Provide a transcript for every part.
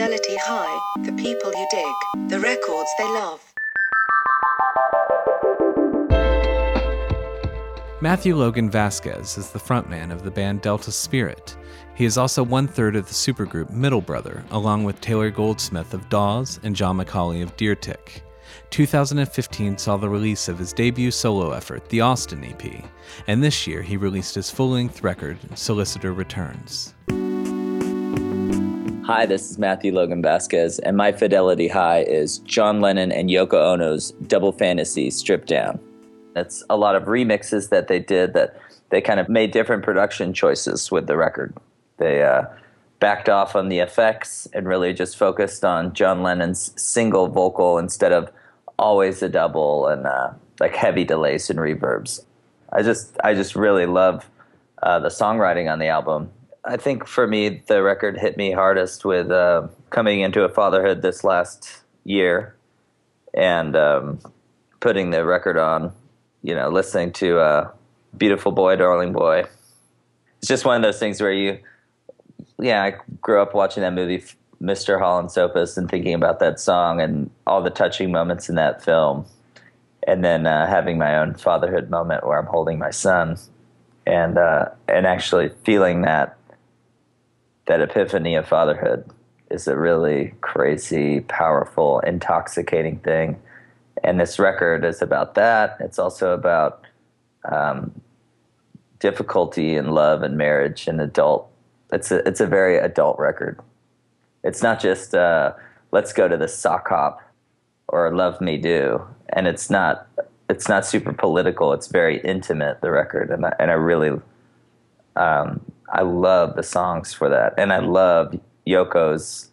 Fidelity High, the people you dig, the records they love. Matthew Logan Vasquez is the frontman of the band Delta Spirit. He is also one-third of the supergroup Middle Brother, along with Taylor Goldsmith of Dawes and John McCauley of Deer Tick. 2015 saw the release of his debut solo effort, the Austin EP, and this year he released his full-length record, Solicitor Returns. Hi, this is Matthew Logan Vasquez, and my Fidelity High is John Lennon and Yoko Ono's Double Fantasy, Stripped Down. It's a lot of remixes that they did that they kind of made different production choices with the record. They backed off on the effects and really just focused on John Lennon's single vocal instead of always a double and like heavy delays and reverbs. I just really love the songwriting on the album. I think for me, the record hit me hardest with coming into a fatherhood this last year and putting the record on. You know, listening to Beautiful Boy, Darling Boy. It's just one of those things where I grew up watching that movie, Mr. Holland's Opus, and thinking about that song and all the touching moments in that film. And then having my own fatherhood moment where I'm holding my son and actually feeling that epiphany of fatherhood is a really crazy, powerful, intoxicating thing. And this record is about that. It's also about difficulty in love and marriage and adult. It's a very adult record. It's not just let's go to the sock hop or love me do. And it's not super political. It's very intimate, the record, and I really I love the songs for that, and I love Yoko's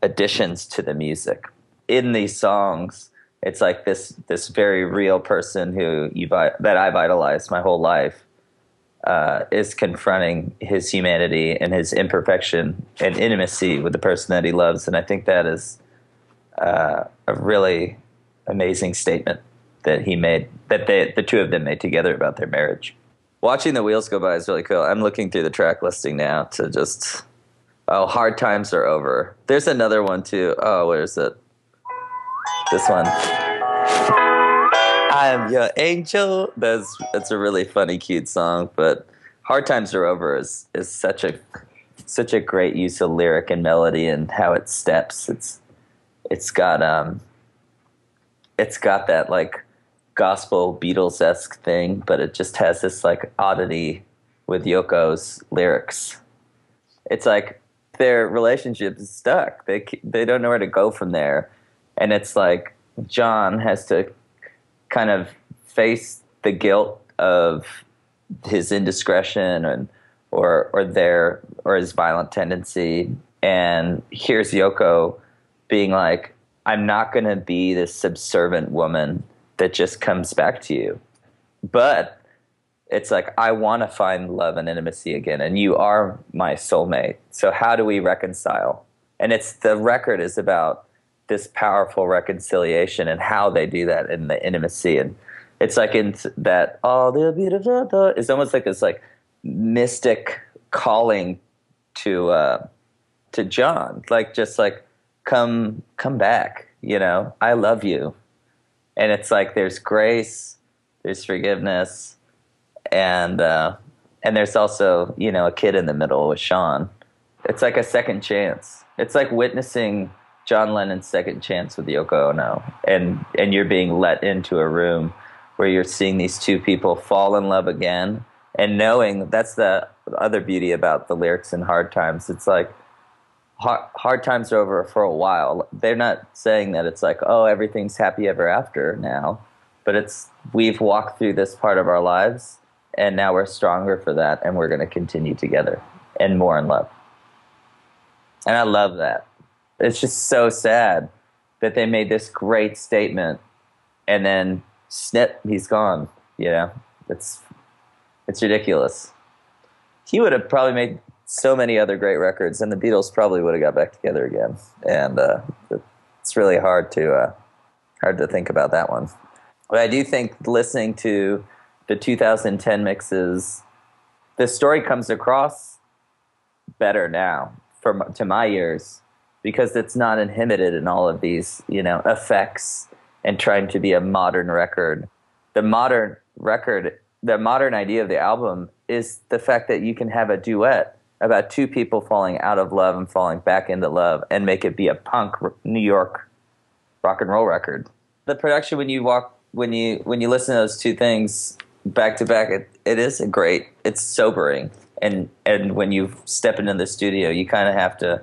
additions to the music in these songs. It's like this very real person that I've idolized my whole life is confronting his humanity and his imperfection and intimacy with the person that he loves. And I think that is a really amazing statement that he made, that the two of them made together about their marriage. Watching the Wheels Go By is really cool. I'm looking through the track listing now to just, Hard Times Are Over. There's another one too. Oh, where is it? This one, I am your angel. That's a really funny, cute song. But "Hard Times Are Over" is such a great use of lyric and melody and how it steps. It's got that like gospel Beatles-esque thing, but it just has this like oddity with Yoko's lyrics. It's like their relationship is stuck. They don't know where to go from there. And it's like John has to kind of face the guilt of his indiscretion or his violent tendency. And here's Yoko being like, I'm not going to be this subservient woman that just comes back to you. But it's like, I want to find love and intimacy again, and you are my soulmate. So how do we reconcile? And the record is about this powerful reconciliation and how they do that in the intimacy. And it's like in that all the beautiful, it's almost like this like mystic calling to John, like just like come back, you know, I love you. And it's like there's grace, there's forgiveness, and there's also, you know, a kid in the middle with Sean. It's like a second chance. It's like witnessing John Lennon's second chance with Yoko Ono, and you're being let into a room where you're seeing these two people fall in love again, and knowing that's the other beauty about the lyrics in Hard Times. It's like hard times are over for a while. They're not saying that it's like, oh, everything's happy ever after now, but it's we've walked through this part of our lives, and now we're stronger for that, and we're going to continue together and more in love. And I love that. It's just so sad that they made this great statement and then snip, he's gone. You know, it's ridiculous. He would have probably made so many other great records, and the Beatles probably would have got back together again. And it's really hard to think about that one. But I do think listening to the 2010 mixes, the story comes across better now to my ears. because it's not inhibited in all of these, you know, effects and trying to be a modern record. The modern record, the modern idea of the album is the fact that you can have a duet about two people falling out of love and falling back into love and make it be a punk New York rock and roll record. The production, when you listen to those two things back to back, it is a great, it's sobering. And when you step into the studio, you kind of have to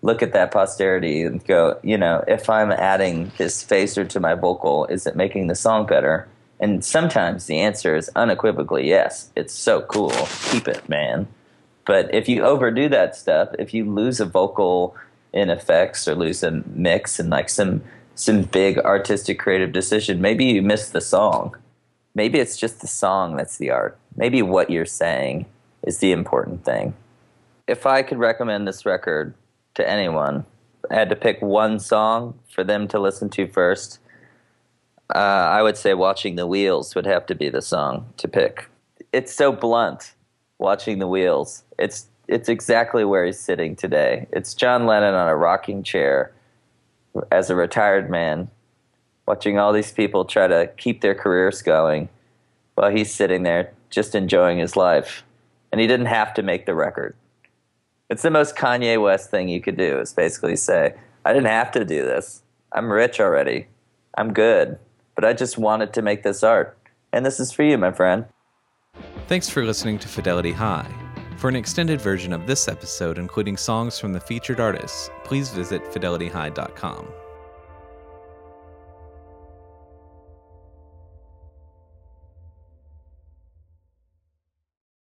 look at that posterity and go, you know, if I'm adding this phaser to my vocal, is it making the song better? And sometimes the answer is unequivocally yes. It's so cool. Keep it, man. But if you overdo that stuff, if you lose a vocal in effects or lose a mix and like some big artistic creative decision, maybe you miss the song. Maybe it's just the song that's the art. Maybe what you're saying is the important thing. If I could recommend this record to anyone, I had to pick one song for them to listen to first, I would say Watching the Wheels would have to be the song to pick. It's so blunt, Watching the Wheels. It's exactly where he's sitting today. It's John Lennon on a rocking chair as a retired man, watching all these people try to keep their careers going while he's sitting there just enjoying his life. And he didn't have to make the record. It's the most Kanye West thing you could do, is basically say, I didn't have to do this. I'm rich already. I'm good. But I just wanted to make this art. And this is for you, my friend. Thanks for listening to Fidelity High. For an extended version of this episode, including songs from the featured artists, please visit fidelityhigh.com.